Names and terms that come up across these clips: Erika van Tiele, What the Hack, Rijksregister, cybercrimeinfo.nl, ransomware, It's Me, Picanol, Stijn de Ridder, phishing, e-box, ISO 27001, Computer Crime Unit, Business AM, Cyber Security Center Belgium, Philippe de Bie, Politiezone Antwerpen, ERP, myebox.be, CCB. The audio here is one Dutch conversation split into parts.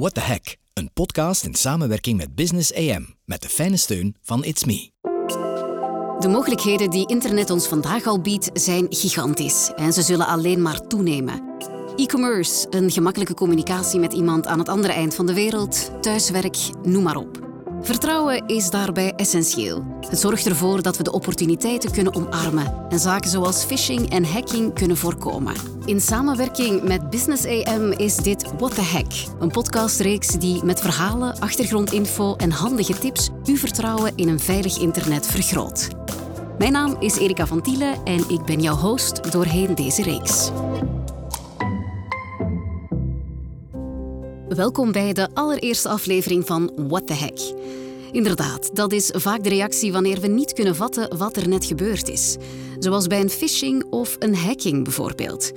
What the Hack, een podcast in samenwerking met Business AM, met de fijne steun van It's Me. De mogelijkheden die internet ons vandaag al biedt zijn gigantisch en ze zullen alleen maar toenemen. E-commerce, een gemakkelijke communicatie met iemand aan het andere eind van de wereld, thuiswerk, noem maar op. Vertrouwen is daarbij essentieel. Het zorgt ervoor dat we de opportuniteiten kunnen omarmen en zaken zoals phishing en hacking kunnen voorkomen. In samenwerking met Business AM is dit What the Hack, een podcastreeks die met verhalen, achtergrondinfo en handige tips uw vertrouwen in een veilig internet vergroot. Mijn naam is Erika van Tiele en ik ben jouw host doorheen deze reeks. Welkom bij de allereerste aflevering van What the Hack. Inderdaad, dat is vaak de reactie wanneer we niet kunnen vatten wat er net gebeurd is. Zoals bij een phishing of een hacking bijvoorbeeld.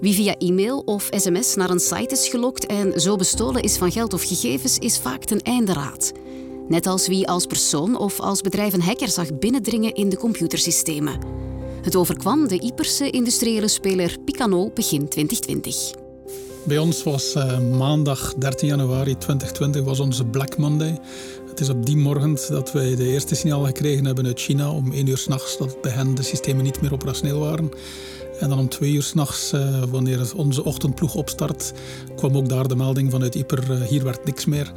Wie via e-mail of sms naar een site is gelokt en zo bestolen is van geld of gegevens, is vaak ten einde raad. Net als wie als persoon of als bedrijf een hacker zag binnendringen in de computersystemen. Het overkwam de Ieperse industriële speler Picanol begin 2020. Bij ons was maandag 13 januari 2020 was onze Black Monday. Het is op die morgen dat wij de eerste signalen gekregen hebben uit China om 1 uur 's nachts dat bij hen de systemen niet meer operationeel waren. En dan om 2 uur 's nachts, wanneer onze ochtendploeg opstart, kwam ook daar de melding vanuit Ieper, hier werd niks meer.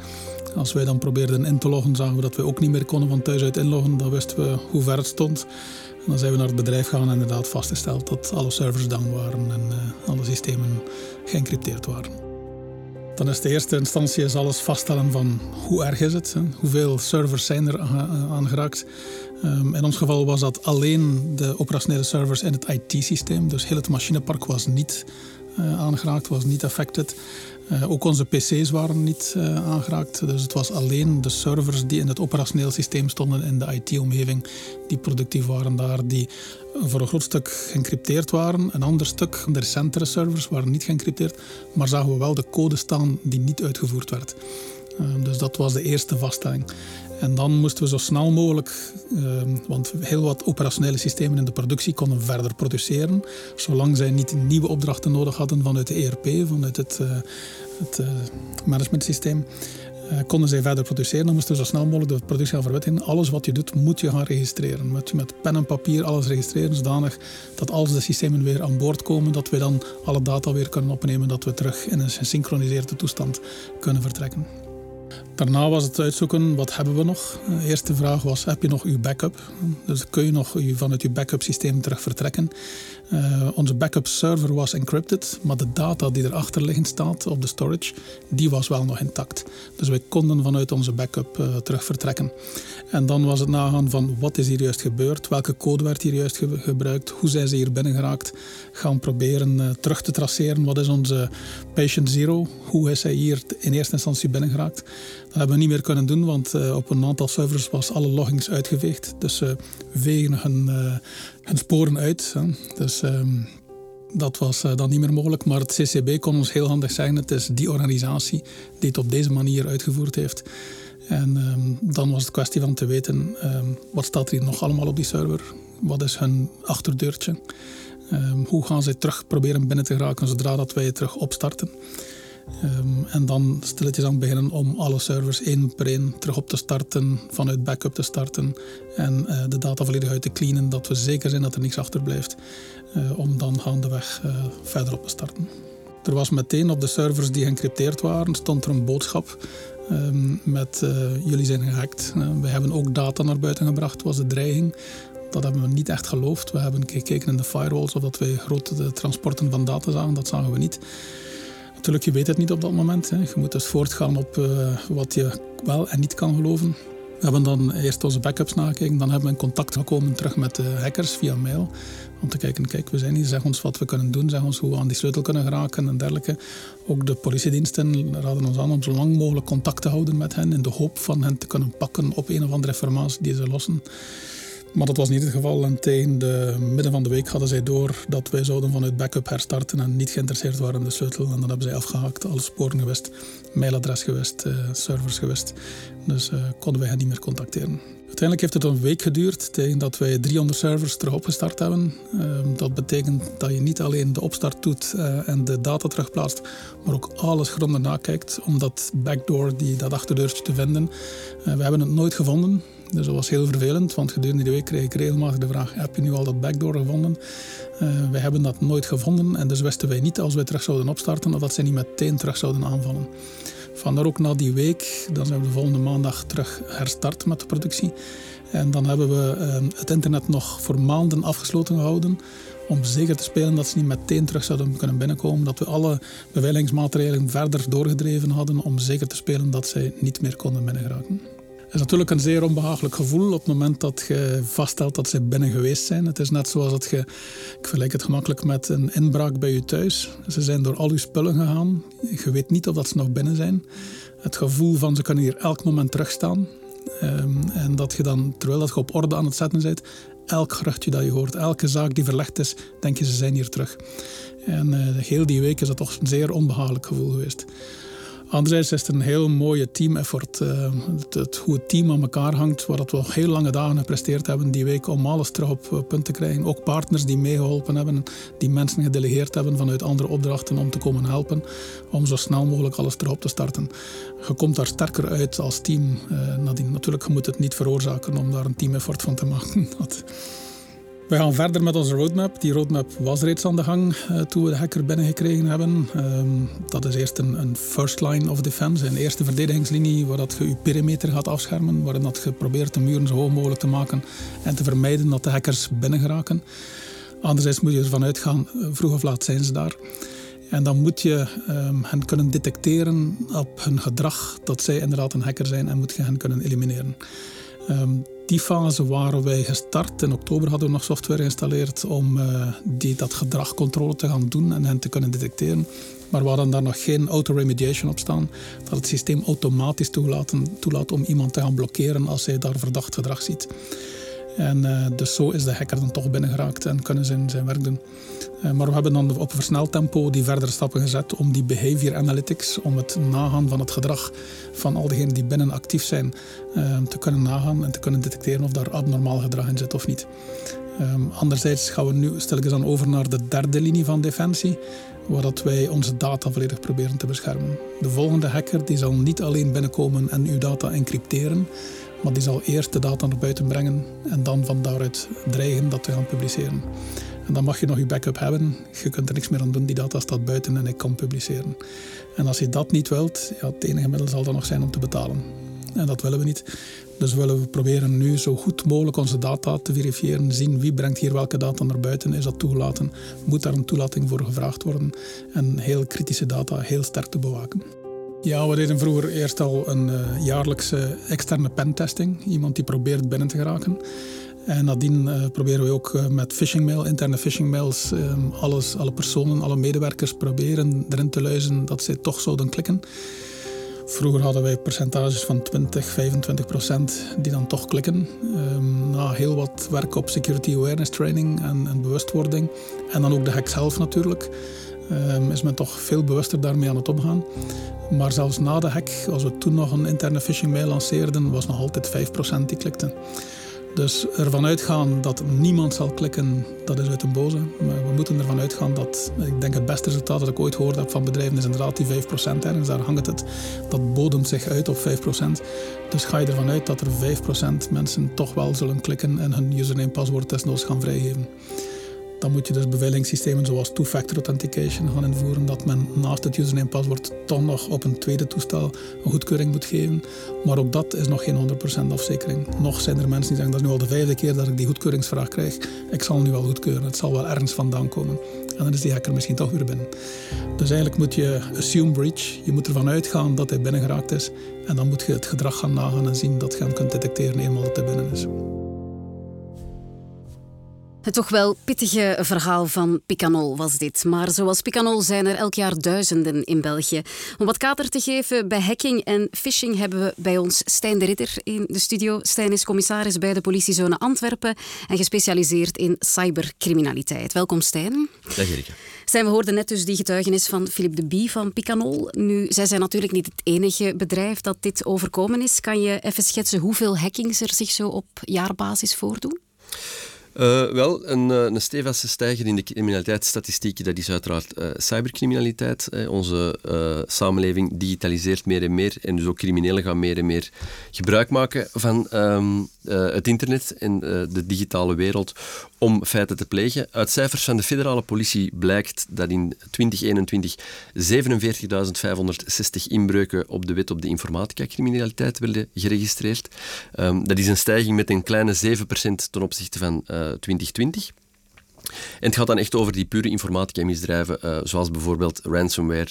Als wij dan probeerden in te loggen, zagen we dat we ook niet meer konden van thuis uit inloggen. Dan wisten we hoe ver het stond. En dan zijn we naar het bedrijf gegaan en inderdaad vastgesteld dat alle servers down waren en alle systemen geëncrypteerd waren. Dan is de eerste instantie is alles vaststellen van hoe erg is het, hè? Hoeveel servers zijn er aangeraakt. In ons geval was dat alleen de operationele servers en het IT-systeem. Dus heel het machinepark was niet aangeraakt, was niet affected. Ook onze PC's waren niet aangeraakt. Dus het was alleen de servers die in het operationeel systeem stonden in de IT-omgeving die productief waren daar, die voor een groot stuk geëncrypteerd waren. Een ander stuk, de recentere servers, waren niet geëncrypteerd, maar zagen we wel de code staan die niet uitgevoerd werd. Dus dat was de eerste vaststelling. En dan moesten we zo snel mogelijk, want heel wat operationele systemen in de productie konden verder produceren, zolang zij niet nieuwe opdrachten nodig hadden vanuit de ERP, vanuit het managementsysteem, konden zij verder produceren. Dan moesten we zo snel mogelijk de productie gaan verwittigen. Alles wat je doet, moet je gaan registreren. Met pen en papier alles registreren, zodanig dat als de systemen weer aan boord komen, dat we dan alle data weer kunnen opnemen, dat we terug in een gesynchroniseerde toestand kunnen vertrekken. Daarna was het uitzoeken, wat hebben we nog? De eerste vraag was, heb je nog je backup? Dus kun je nog vanuit je backup systeem terug vertrekken? Onze backup server was encrypted, maar de data die erachter liggen staat op de storage, die was wel nog intact. Dus wij konden vanuit onze backup terug vertrekken. En dan was het nagaan van, wat is hier juist gebeurd? Welke code werd hier juist gebruikt? Hoe zijn ze hier binnen geraakt? Gaan proberen terug te traceren, wat is onze patient zero? Hoe is hij hier in eerste instantie binnen geraakt? Dat hebben we niet meer kunnen doen, want op een aantal servers was alle loggings uitgeveegd. Dus ze wegen hun sporen uit. Hè. Dus dat was dan niet meer mogelijk. Maar het CCB kon ons heel handig zeggen, het is die organisatie die het op deze manier uitgevoerd heeft. En dan was het kwestie van te weten, wat staat er hier nog allemaal op die server? Wat is hun achterdeurtje? Hoe gaan zij terug proberen binnen te geraken zodra dat wij het terug opstarten? En dan stilletjes aan beginnen om alle servers één per één terug op te starten, vanuit backup te starten en de data volledig uit te cleanen, dat we zeker zijn dat er niks achterblijft, om dan gaandeweg verder op te starten. Er was meteen op de servers die geëncrypteerd waren, stond er een boodschap met jullie zijn gehackt. We hebben ook data naar buiten gebracht, was de dreiging. Dat hebben we niet echt geloofd. We hebben gekeken in de firewalls of dat wij grote transporten van data zagen, dat zagen we niet. Natuurlijk, je weet het niet op dat moment. Hè. Je moet dus voortgaan op wat je wel en niet kan geloven. We hebben dan eerst onze backups nagekeken. Dan hebben we in contact gekomen terug met de hackers via mail. Om te kijken, kijk, we zijn hier. Zeg ons wat we kunnen doen. Zeg ons hoe we aan die sleutel kunnen geraken en dergelijke. Ook de politiediensten raden ons aan om zo lang mogelijk contact te houden met hen. In de hoop van hen te kunnen pakken op een of andere informatie die ze lossen. Maar dat was niet het geval en tegen de midden van de week hadden zij door dat wij zouden vanuit backup herstarten en niet geïnteresseerd waren in de sleutel. En dan hebben zij afgehaakt, alle sporen gewist, mailadres gewist, servers gewist. Dus konden wij hen niet meer contacteren. Uiteindelijk heeft het een week geduurd tegen dat wij 300 servers terug opgestart hebben. Dat betekent dat je niet alleen de opstart doet en de data terugplaatst, maar ook alles grondig nakijkt om dat backdoor, dat achterdeurtje te vinden. We hebben het nooit gevonden. Dus dat was heel vervelend, want gedurende de week kreeg ik regelmatig de vraag: heb je nu al dat backdoor gevonden? Wij hebben dat nooit gevonden en dus wisten wij niet als wij terug zouden opstarten of dat zij niet meteen terug zouden aanvallen. Vandaar ook na die week, dan zijn we de volgende maandag terug herstart met de productie. En dan hebben we het internet nog voor maanden afgesloten gehouden om zeker te spelen dat ze niet meteen terug zouden kunnen binnenkomen. Dat we alle beveiligingsmaatregelen verder doorgedreven hadden om zeker te spelen dat zij niet meer konden binnengeraken. Het is natuurlijk een zeer onbehagelijk gevoel op het moment dat je vaststelt dat ze binnen geweest zijn. Het is net zoals dat je, ik vergelijk het gemakkelijk met een inbraak bij je thuis. Ze zijn door al je spullen gegaan. Je weet niet of dat ze nog binnen zijn. Het gevoel van ze kunnen hier elk moment terugstaan. En dat je dan, terwijl dat je op orde aan het zetten bent, elk geruchtje dat je hoort, elke zaak die verlegd is, denk je ze zijn hier terug. En heel die week is dat toch een zeer onbehagelijk gevoel geweest. Anderzijds is het een heel mooie team-effort. Hoe het team aan elkaar hangt, waar we nog heel lange dagen gepresteerd hebben die week om alles terug op punt te krijgen. Ook partners die meegeholpen hebben, die mensen gedelegeerd hebben vanuit andere opdrachten om te komen helpen, om zo snel mogelijk alles terug op te starten. Je komt daar sterker uit als team nadien. Natuurlijk, je moet het niet veroorzaken om daar een team-effort van te maken. We gaan verder met onze roadmap. Die roadmap was reeds aan de gang toen we de hacker binnengekregen hebben. Dat is eerst een first line of defense, een eerste verdedigingslinie waar dat je je perimeter gaat afschermen, waarin dat je probeert de muren zo hoog mogelijk te maken en te vermijden dat de hackers binnen geraken. Anderzijds moet je ervan uitgaan, vroeg of laat zijn ze daar. En dan moet je hen kunnen detecteren op hun gedrag dat zij inderdaad een hacker zijn en moet je hen kunnen elimineren. Die fase waren wij gestart. In oktober hadden we nog software geïnstalleerd om dat gedragcontrole te gaan doen en hen te kunnen detecteren. Maar we hadden daar nog geen auto-remediation op staan. Dat het systeem automatisch toelaat om iemand te gaan blokkeren als hij daar verdacht gedrag ziet. En dus zo is de hacker dan toch binnengeraakt en kunnen zijn werk doen. Maar we hebben dan op versneld tempo die verdere stappen gezet om die behavior analytics, om het nagaan van het gedrag van al diegenen die binnen actief zijn, te kunnen nagaan en te kunnen detecteren of daar abnormaal gedrag in zit of niet. Anderzijds gaan we nu stilletjes aan over naar de derde linie van defensie, waar dat wij onze data volledig proberen te beschermen. De volgende hacker die zal niet alleen binnenkomen en uw data encrypteren, maar die zal eerst de data naar buiten brengen en dan van daaruit dreigen dat te gaan publiceren. En dan mag je nog je backup hebben. Je kunt er niks meer aan doen. Die data staat buiten en ik kan publiceren. En als je dat niet wilt, ja, het enige middel zal dan nog zijn om te betalen. En dat willen we niet. Dus willen we proberen nu zo goed mogelijk onze data te verifiëren. Zien wie brengt hier welke data naar buiten. Is dat toegelaten? Moet daar een toelating voor gevraagd worden? En heel kritische data heel sterk te bewaken. Ja, we deden vroeger eerst al een jaarlijkse externe pentesting. Iemand die probeert binnen te geraken. En nadien proberen we ook met phishingmail, interne phishingmails, alle personen, alle medewerkers proberen erin te luizen dat ze toch zouden klikken. Vroeger hadden wij percentages van 20-25% die dan toch klikken. Na heel wat werk op security awareness training en bewustwording. En dan ook de hack zelf natuurlijk. Is men toch veel bewuster daarmee aan het omgaan. Maar zelfs na de hack, als we toen nog een interne phishingmail lanceerden, was nog altijd 5% die klikten. Dus ervan uitgaan dat niemand zal klikken, dat is uit een boze. Maar we moeten ervan uitgaan dat, ik denk het beste resultaat dat ik ooit gehoord heb van bedrijven is inderdaad die 5% ergens, daar hangt het. Dat bodemt zich uit op 5%. Dus ga je ervan uit dat er 5% mensen toch wel zullen klikken en hun username paswoord desnoods gaan vrijgeven. Dan moet je dus beveiligingssystemen zoals two-factor authentication gaan invoeren, dat men naast het username paswoord toch nog op een tweede toestel een goedkeuring moet geven. Maar ook dat is nog geen 100% afzekering. Nog zijn er mensen die zeggen, dat is nu al de 5e keer dat ik die goedkeuringsvraag krijg. Ik zal nu wel goedkeuren, het zal wel ergens vandaan komen. En dan is die hacker misschien toch weer binnen. Dus eigenlijk moet je assume breach, je moet ervan uitgaan dat hij binnengeraakt is. En dan moet je het gedrag gaan nagaan en zien dat je hem kunt detecteren eenmaal dat hij binnen is. Het toch wel pittige verhaal van Picanol was dit. Maar zoals Picanol zijn er elk jaar duizenden in België. Om wat kader te geven bij hacking en phishing hebben we bij ons Stijn de Ridder in de studio. Stijn is commissaris bij de Politiezone Antwerpen en gespecialiseerd in cybercriminaliteit. Welkom Stijn. Dag Erika. Stijn, we hoorden net dus die getuigenis van Philippe de Bie van Picanol. Nu, zij zijn natuurlijk niet het enige bedrijf dat dit overkomen is. Kan je even schetsen hoeveel hackings er zich zo op jaarbasis voordoen? Wel, een stevige stijging in de criminaliteitsstatistieken, dat is uiteraard cybercriminaliteit. Onze samenleving digitaliseert meer en meer en dus ook criminelen gaan meer en meer gebruik maken van het internet en de digitale wereld om feiten te plegen. Uit cijfers van de federale politie blijkt dat in 2021 47.560 inbreuken op de wet op de informatica-criminaliteit werden geregistreerd. Dat is een stijging met een kleine 7% ten opzichte van 2020. En het gaat dan echt over die pure informatica-misdrijven, zoals bijvoorbeeld ransomware,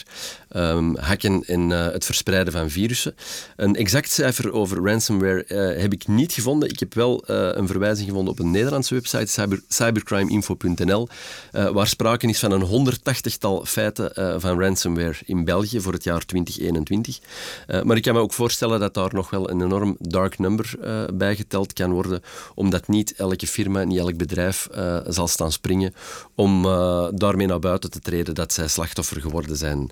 hacken en het verspreiden van virussen. Een exact cijfer over ransomware heb ik niet gevonden. Ik heb wel een verwijzing gevonden op een Nederlandse website, cybercrimeinfo.nl, waar sprake is van een 180-tal feiten van ransomware in België voor het jaar 2021. Maar ik kan me ook voorstellen dat daar nog wel een enorm dark number bij geteld kan worden, omdat niet elke firma, niet elk bedrijf zal staan springen om daarmee naar buiten te treden dat zij slachtoffer geworden zijn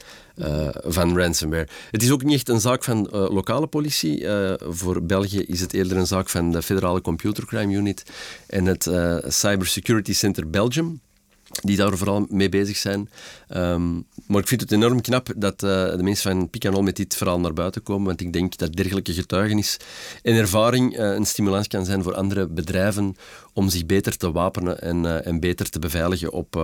van ransomware. Het is ook niet echt een zaak van lokale politie. Voor België is het eerder een zaak van de federale Computer Crime Unit en het Cyber Security Center Belgium, die daar vooral mee bezig zijn. Maar ik vind het enorm knap dat de mensen van Picanol met dit verhaal naar buiten komen, want ik denk dat dergelijke getuigenis en ervaring een stimulans kan zijn voor andere bedrijven om zich beter te wapenen en beter te beveiligen op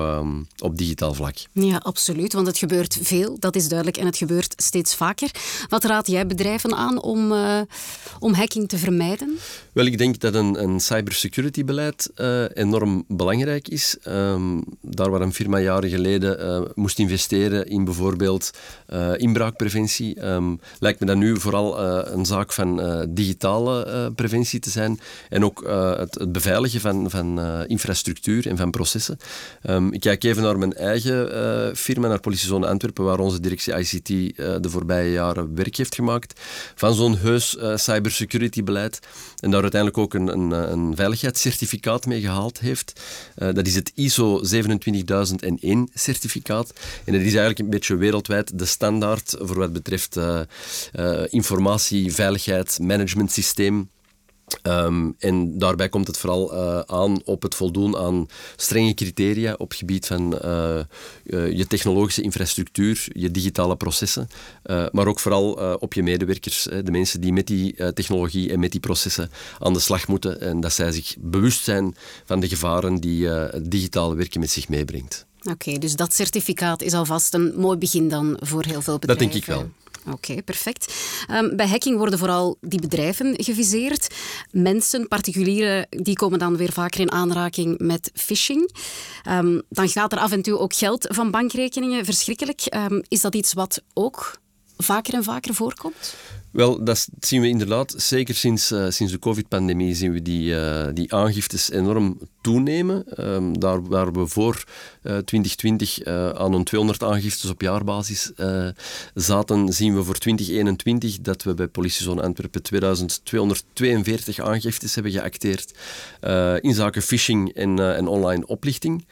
digitaal vlak. Ja, absoluut, want het gebeurt veel, dat is duidelijk, en het gebeurt steeds vaker. Wat raad jij bedrijven aan om hacking te vermijden? Wel, ik denk dat een cybersecurity-beleid enorm belangrijk is. Daar waar een firma jaren geleden moest investeren in bijvoorbeeld inbraakpreventie, lijkt me dat nu vooral een zaak van digitale preventie te zijn en ook het beveiligen van infrastructuur en van processen. Ik kijk even naar mijn eigen firma, naar Politiezone Antwerpen, waar onze directie ICT de voorbije jaren werk heeft gemaakt van zo'n heus cybersecurity beleid en daar uiteindelijk ook een veiligheidscertificaat mee gehaald heeft. Dat is het ISO 27001 certificaat. En dat is eigenlijk een beetje wereldwijd de standaard voor wat betreft informatie, veiligheid, managementsysteem. En daarbij komt het vooral aan op het voldoen aan strenge criteria op het gebied van je technologische infrastructuur, je digitale processen, maar ook vooral op je medewerkers, de mensen die met die technologie en met die processen aan de slag moeten en dat zij zich bewust zijn van de gevaren die het digitale werken met zich meebrengt. Oké, dus dat certificaat is alvast een mooi begin dan voor heel veel bedrijven. Dat denk ik wel. Oké, perfect. Bij hacking worden vooral die bedrijven geviseerd. Mensen, particulieren, die komen dan weer vaker in aanraking met phishing. Dan gaat er af en toe ook geld van bankrekeningen. Verschrikkelijk. Is dat iets wat ook vaker en vaker voorkomt? Wel, dat zien we inderdaad. Zeker sinds de COVID-pandemie zien we die aangiftes enorm toenemen. Daar waar we voor 2020 aan een 200 aangiftes op jaarbasis zaten, zien we voor 2021 dat we bij Politiezone Antwerpen 2242 aangiftes hebben geacteerd in zaken phishing en online oplichting.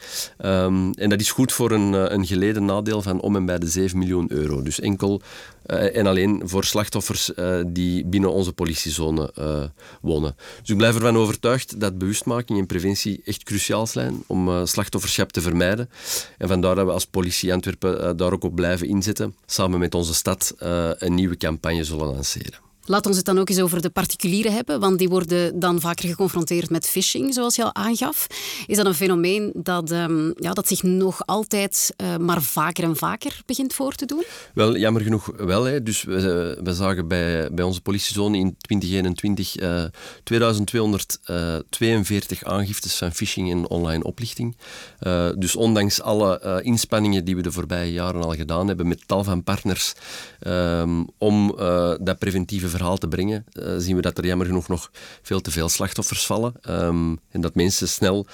En dat is goed voor een geleden nadeel van om en bij de €7 miljoen. Dus enkel en alleen voor slachtoffers die binnen onze politiezone wonen. Dus ik blijf ervan overtuigd dat bewustmaking en preventie echt cruciaal zijn om slachtofferschap te vermijden. En vandaar dat we als politie Antwerpen daar ook op blijven inzetten, samen met onze stad een nieuwe campagne zullen lanceren. Laat ons het dan ook eens over de particulieren hebben, want die worden dan vaker geconfronteerd met phishing, zoals je al aangaf. Is dat een fenomeen dat zich nog altijd maar vaker en vaker begint voor te doen? Wel, jammer genoeg wel. Hè. Dus we zagen bij onze politiezone in 2021 2242 aangiftes van phishing en online oplichting. Dus ondanks alle inspanningen die we de voorbije jaren al gedaan hebben met tal van partners om dat preventieve verhaal te brengen, zien we dat er jammer genoeg nog veel te veel slachtoffers vallen. En dat mensen snel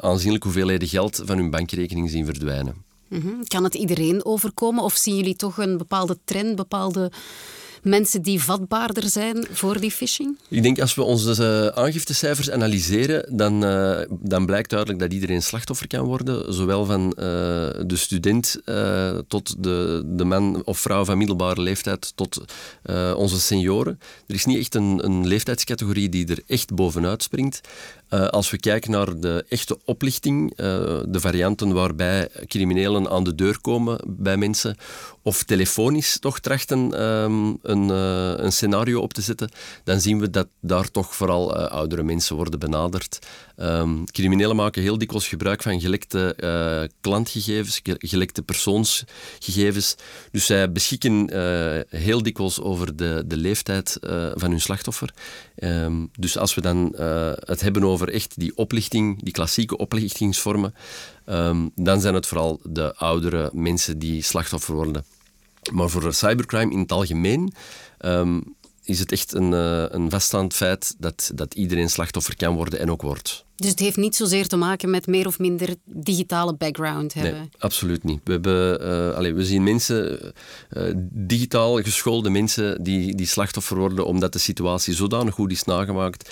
aanzienlijke hoeveelheden geld van hun bankrekening zien verdwijnen. Mm-hmm. Kan het iedereen overkomen? Of zien jullie toch een bepaalde trend, bepaalde mensen die vatbaarder zijn voor die phishing? Ik denk als we onze aangiftecijfers analyseren, dan blijkt duidelijk dat iedereen slachtoffer kan worden. Zowel van de student tot de man of vrouw van middelbare leeftijd tot onze senioren. Er is niet echt een leeftijdscategorie die er echt bovenuit springt. Als we kijken naar de echte oplichting, de varianten waarbij criminelen aan de deur komen bij mensen of telefonisch toch trachten een scenario op te zetten, dan zien we dat daar toch vooral oudere mensen worden benaderd. Criminelen maken heel dikwijls gebruik van gelekte klantgegevens, gelekte persoonsgegevens. Dus zij beschikken heel dikwijls over de leeftijd van hun slachtoffer. Dus als we dan het hebben over echt die oplichting, die klassieke oplichtingsvormen, dan zijn het vooral de oudere mensen die slachtoffer worden. Maar voor cybercrime in het algemeen is het echt een vaststaand feit dat iedereen slachtoffer kan worden en ook wordt. Dus het heeft niet zozeer te maken met meer of minder digitale background hebben? Nee, absoluut niet. We zien mensen, digitaal geschoolde mensen, die slachtoffer worden omdat de situatie zodanig goed is nagemaakt.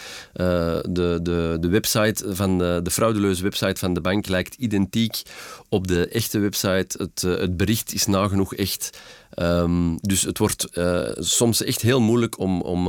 De website van de fraudeleuze website van de bank lijkt identiek op de echte website. Het bericht is nagenoeg echt. Dus het wordt soms echt heel moeilijk om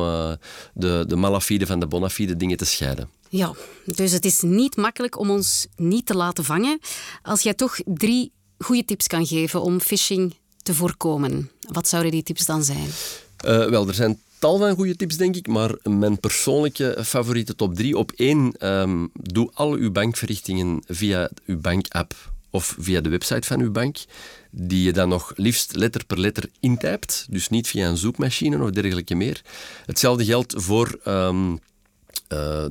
de malafide van de bonafide dingen te scheiden. Ja, dus het is niet makkelijk om ons niet te laten vangen. Als jij toch 3 goede tips kan geven om phishing te voorkomen, wat zouden die tips dan zijn? Er zijn tal van goede tips, denk ik, maar mijn persoonlijke favoriete top 3. Op 1, doe al uw bankverrichtingen via uw bankapp of via de website van uw bank, die je dan nog liefst letter per letter intypt, dus niet via een zoekmachine of dergelijke meer. Hetzelfde geldt voor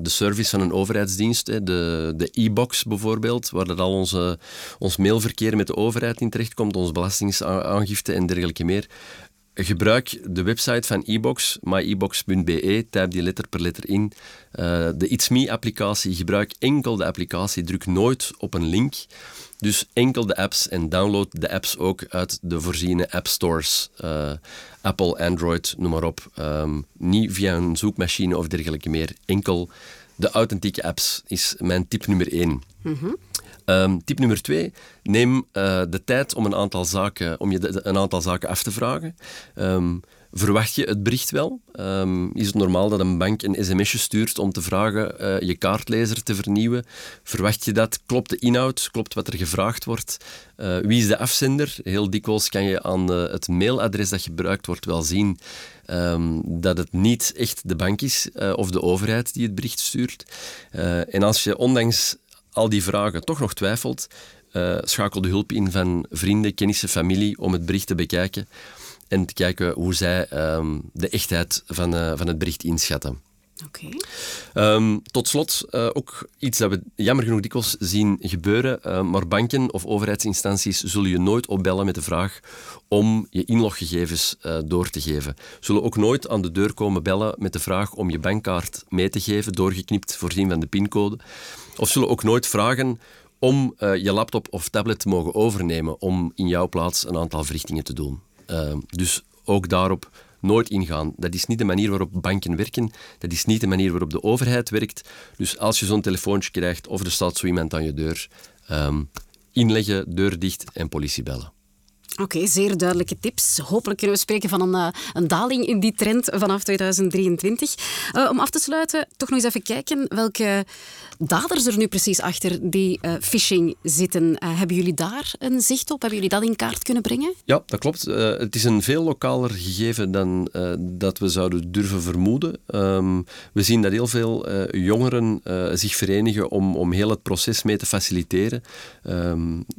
de service van een overheidsdienst, de e-box bijvoorbeeld, waar dat al ons mailverkeer met de overheid in terechtkomt, onze belastingaangifte en dergelijke meer. Gebruik de website van e-box, myebox.be, typ die letter per letter in. De It's Me-applicatie, gebruik enkel de applicatie, druk nooit op een link. Dus enkel de apps en download de apps ook uit de voorziene appstores. Apple, Android, noem maar op. Niet via een zoekmachine of dergelijke meer. Enkel de authentieke apps is mijn tip nummer 1. Mm-hmm. Tip nummer 2, neem de tijd om een aantal zaken af te vragen. Verwacht je het bericht wel? Is het normaal dat een bank een sms'je stuurt om te vragen je kaartlezer te vernieuwen? Verwacht je dat? Klopt de inhoud? Klopt wat er gevraagd wordt? Wie is de afzender? Heel dikwijls kan je aan het mailadres dat gebruikt wordt wel zien dat het niet echt de bank is of de overheid die het bericht stuurt. En als je ondanks al die vragen toch nog twijfelt, schakel de hulp in van vrienden, kennissen, familie om het bericht te bekijken en te kijken hoe zij de echtheid van het bericht inschatten. Okay. Tot slot ook iets dat we jammer genoeg dikwijls zien gebeuren, maar banken of overheidsinstanties zullen je nooit opbellen met de vraag om je inloggegevens door te geven. Zullen ook nooit aan de deur komen bellen met de vraag om je bankkaart mee te geven, doorgeknipt, voorzien van de pincode. Of zullen ook nooit vragen om je laptop of tablet te mogen overnemen om in jouw plaats een aantal verrichtingen te doen. Dus ook daarop nooit ingaan. Dat is niet de manier waarop banken werken. Dat is niet de manier waarop de overheid werkt. Dus als je zo'n telefoontje krijgt of er staat zo iemand aan je deur, inleggen, deur dicht en politie bellen. Oké, zeer duidelijke tips. Hopelijk kunnen we spreken van een daling in die trend vanaf 2023. Om af te sluiten, toch nog eens even kijken welke daders er nu precies achter die phishing zitten. Hebben jullie daar een zicht op? Hebben jullie dat in kaart kunnen brengen? Ja, dat klopt. Het is een veel lokaler gegeven dan dat we zouden durven vermoeden. We zien dat heel veel jongeren zich verenigen om heel het proces mee te faciliteren.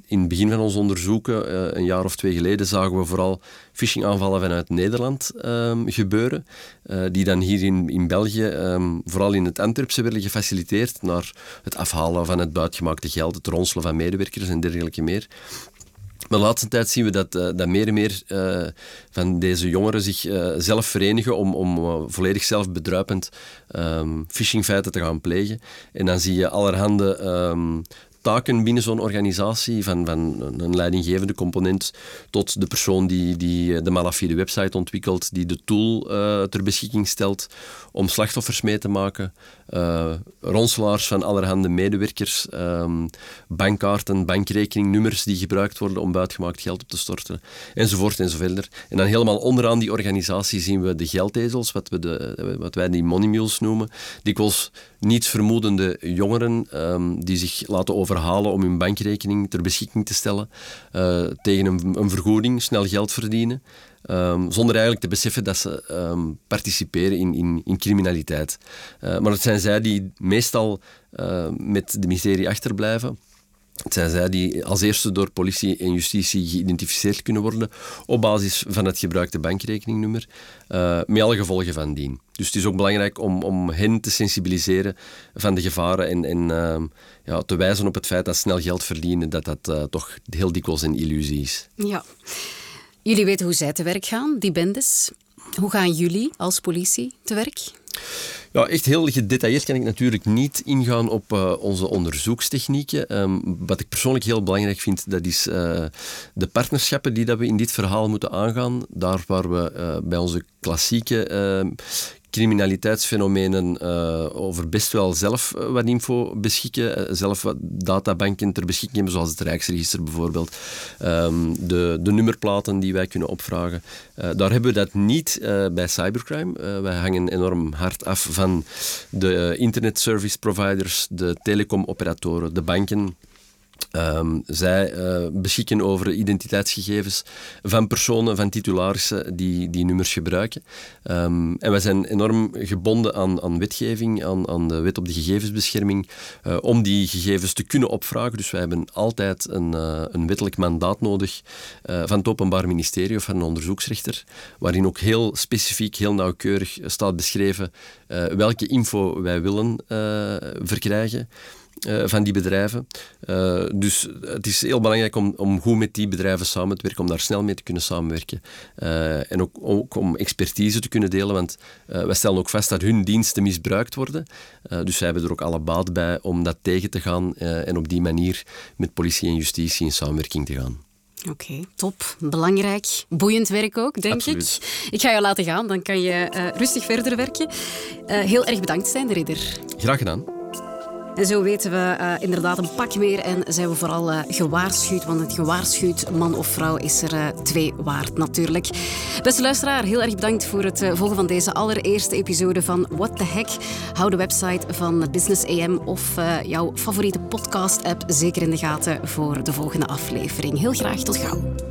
In het begin van ons onderzoeken, een jaar of 2 geleden, zagen we vooral phishingaanvallen vanuit Nederland gebeuren, die dan hier in België, vooral in het Antwerpse, werden gefaciliteerd naar het afhalen van het buitgemaakte geld, het ronselen van medewerkers en dergelijke meer. Maar de laatste tijd zien we dat meer en meer van deze jongeren zich zelf verenigen om volledig zelfbedruipend phishingfeiten te gaan plegen. En dan zie je allerhande taken binnen zo'n organisatie, van een leidinggevende component tot de persoon die de malafide website ontwikkelt, die de tool ter beschikking stelt om slachtoffers mee te maken, ronselaars van allerhande medewerkers, bankkaarten, bankrekeningnummers die gebruikt worden om buitgemaakt geld op te storten, enzovoort enzoverder. En dan helemaal onderaan die organisatie zien we de geldezels, wat wij die money mules noemen, dikwijls nietsvermoedende jongeren die zich laten overhalen om hun bankrekening ter beschikking te stellen, tegen een vergoeding, snel geld verdienen, zonder eigenlijk te beseffen dat ze participeren in criminaliteit. Maar het zijn zij die meestal met de miserie achterblijven. Het zijn zij die als eerste door politie en justitie geïdentificeerd kunnen worden op basis van het gebruikte bankrekeningnummer, met alle gevolgen van dien. Dus het is ook belangrijk om hen te sensibiliseren van de gevaren en te wijzen op het feit dat snel geld verdienen, dat toch heel dikwijls een illusie is. Ja. Jullie weten hoe zij te werk gaan, die bendes. Hoe gaan jullie als politie te werk? Ja, echt heel gedetailleerd kan ik natuurlijk niet ingaan op onze onderzoekstechnieken. Wat ik persoonlijk heel belangrijk vind, dat is de partnerschappen die dat we in dit verhaal moeten aangaan. Daar waar we bij onze klassieke criminaliteitsfenomenen over best wel zelf wat info beschikken, zelf wat databanken ter beschikking hebben, zoals het Rijksregister bijvoorbeeld, de nummerplaten die wij kunnen opvragen. Daar hebben we dat niet bij cybercrime. Wij hangen enorm hard af van de internet service providers, de telecomoperatoren, de banken. Zij beschikken over identiteitsgegevens van personen, van titularissen die nummers gebruiken. En wij zijn enorm gebonden aan wetgeving, aan de wet op de gegevensbescherming, om die gegevens te kunnen opvragen. Dus wij hebben altijd een wettelijk mandaat nodig van het Openbaar Ministerie of van een onderzoeksrechter, waarin ook heel specifiek, heel nauwkeurig staat beschreven welke info wij willen verkrijgen van die bedrijven. Dus het is heel belangrijk om goed met die bedrijven samen te werken, om daar snel mee te kunnen samenwerken. En ook om expertise te kunnen delen, want wij stellen ook vast dat hun diensten misbruikt worden. Dus zij hebben er ook alle baat bij om dat tegen te gaan en op die manier met politie en justitie in samenwerking te gaan. Oké, top. Belangrijk. Boeiend werk ook, denk Absoluut. Ik. Ik ga jou laten gaan, dan kan je rustig verder werken. Heel erg bedankt, Stijn de Ridder. Graag gedaan. En zo weten we inderdaad een pak meer en zijn we vooral gewaarschuwd. Want het gewaarschuwd man of vrouw is er twee waard natuurlijk. Beste luisteraar, heel erg bedankt voor het volgen van deze allereerste episode van What the Hack. Hou de website van Business AM of jouw favoriete podcast-app zeker in de gaten voor de volgende aflevering. Heel graag, tot gauw.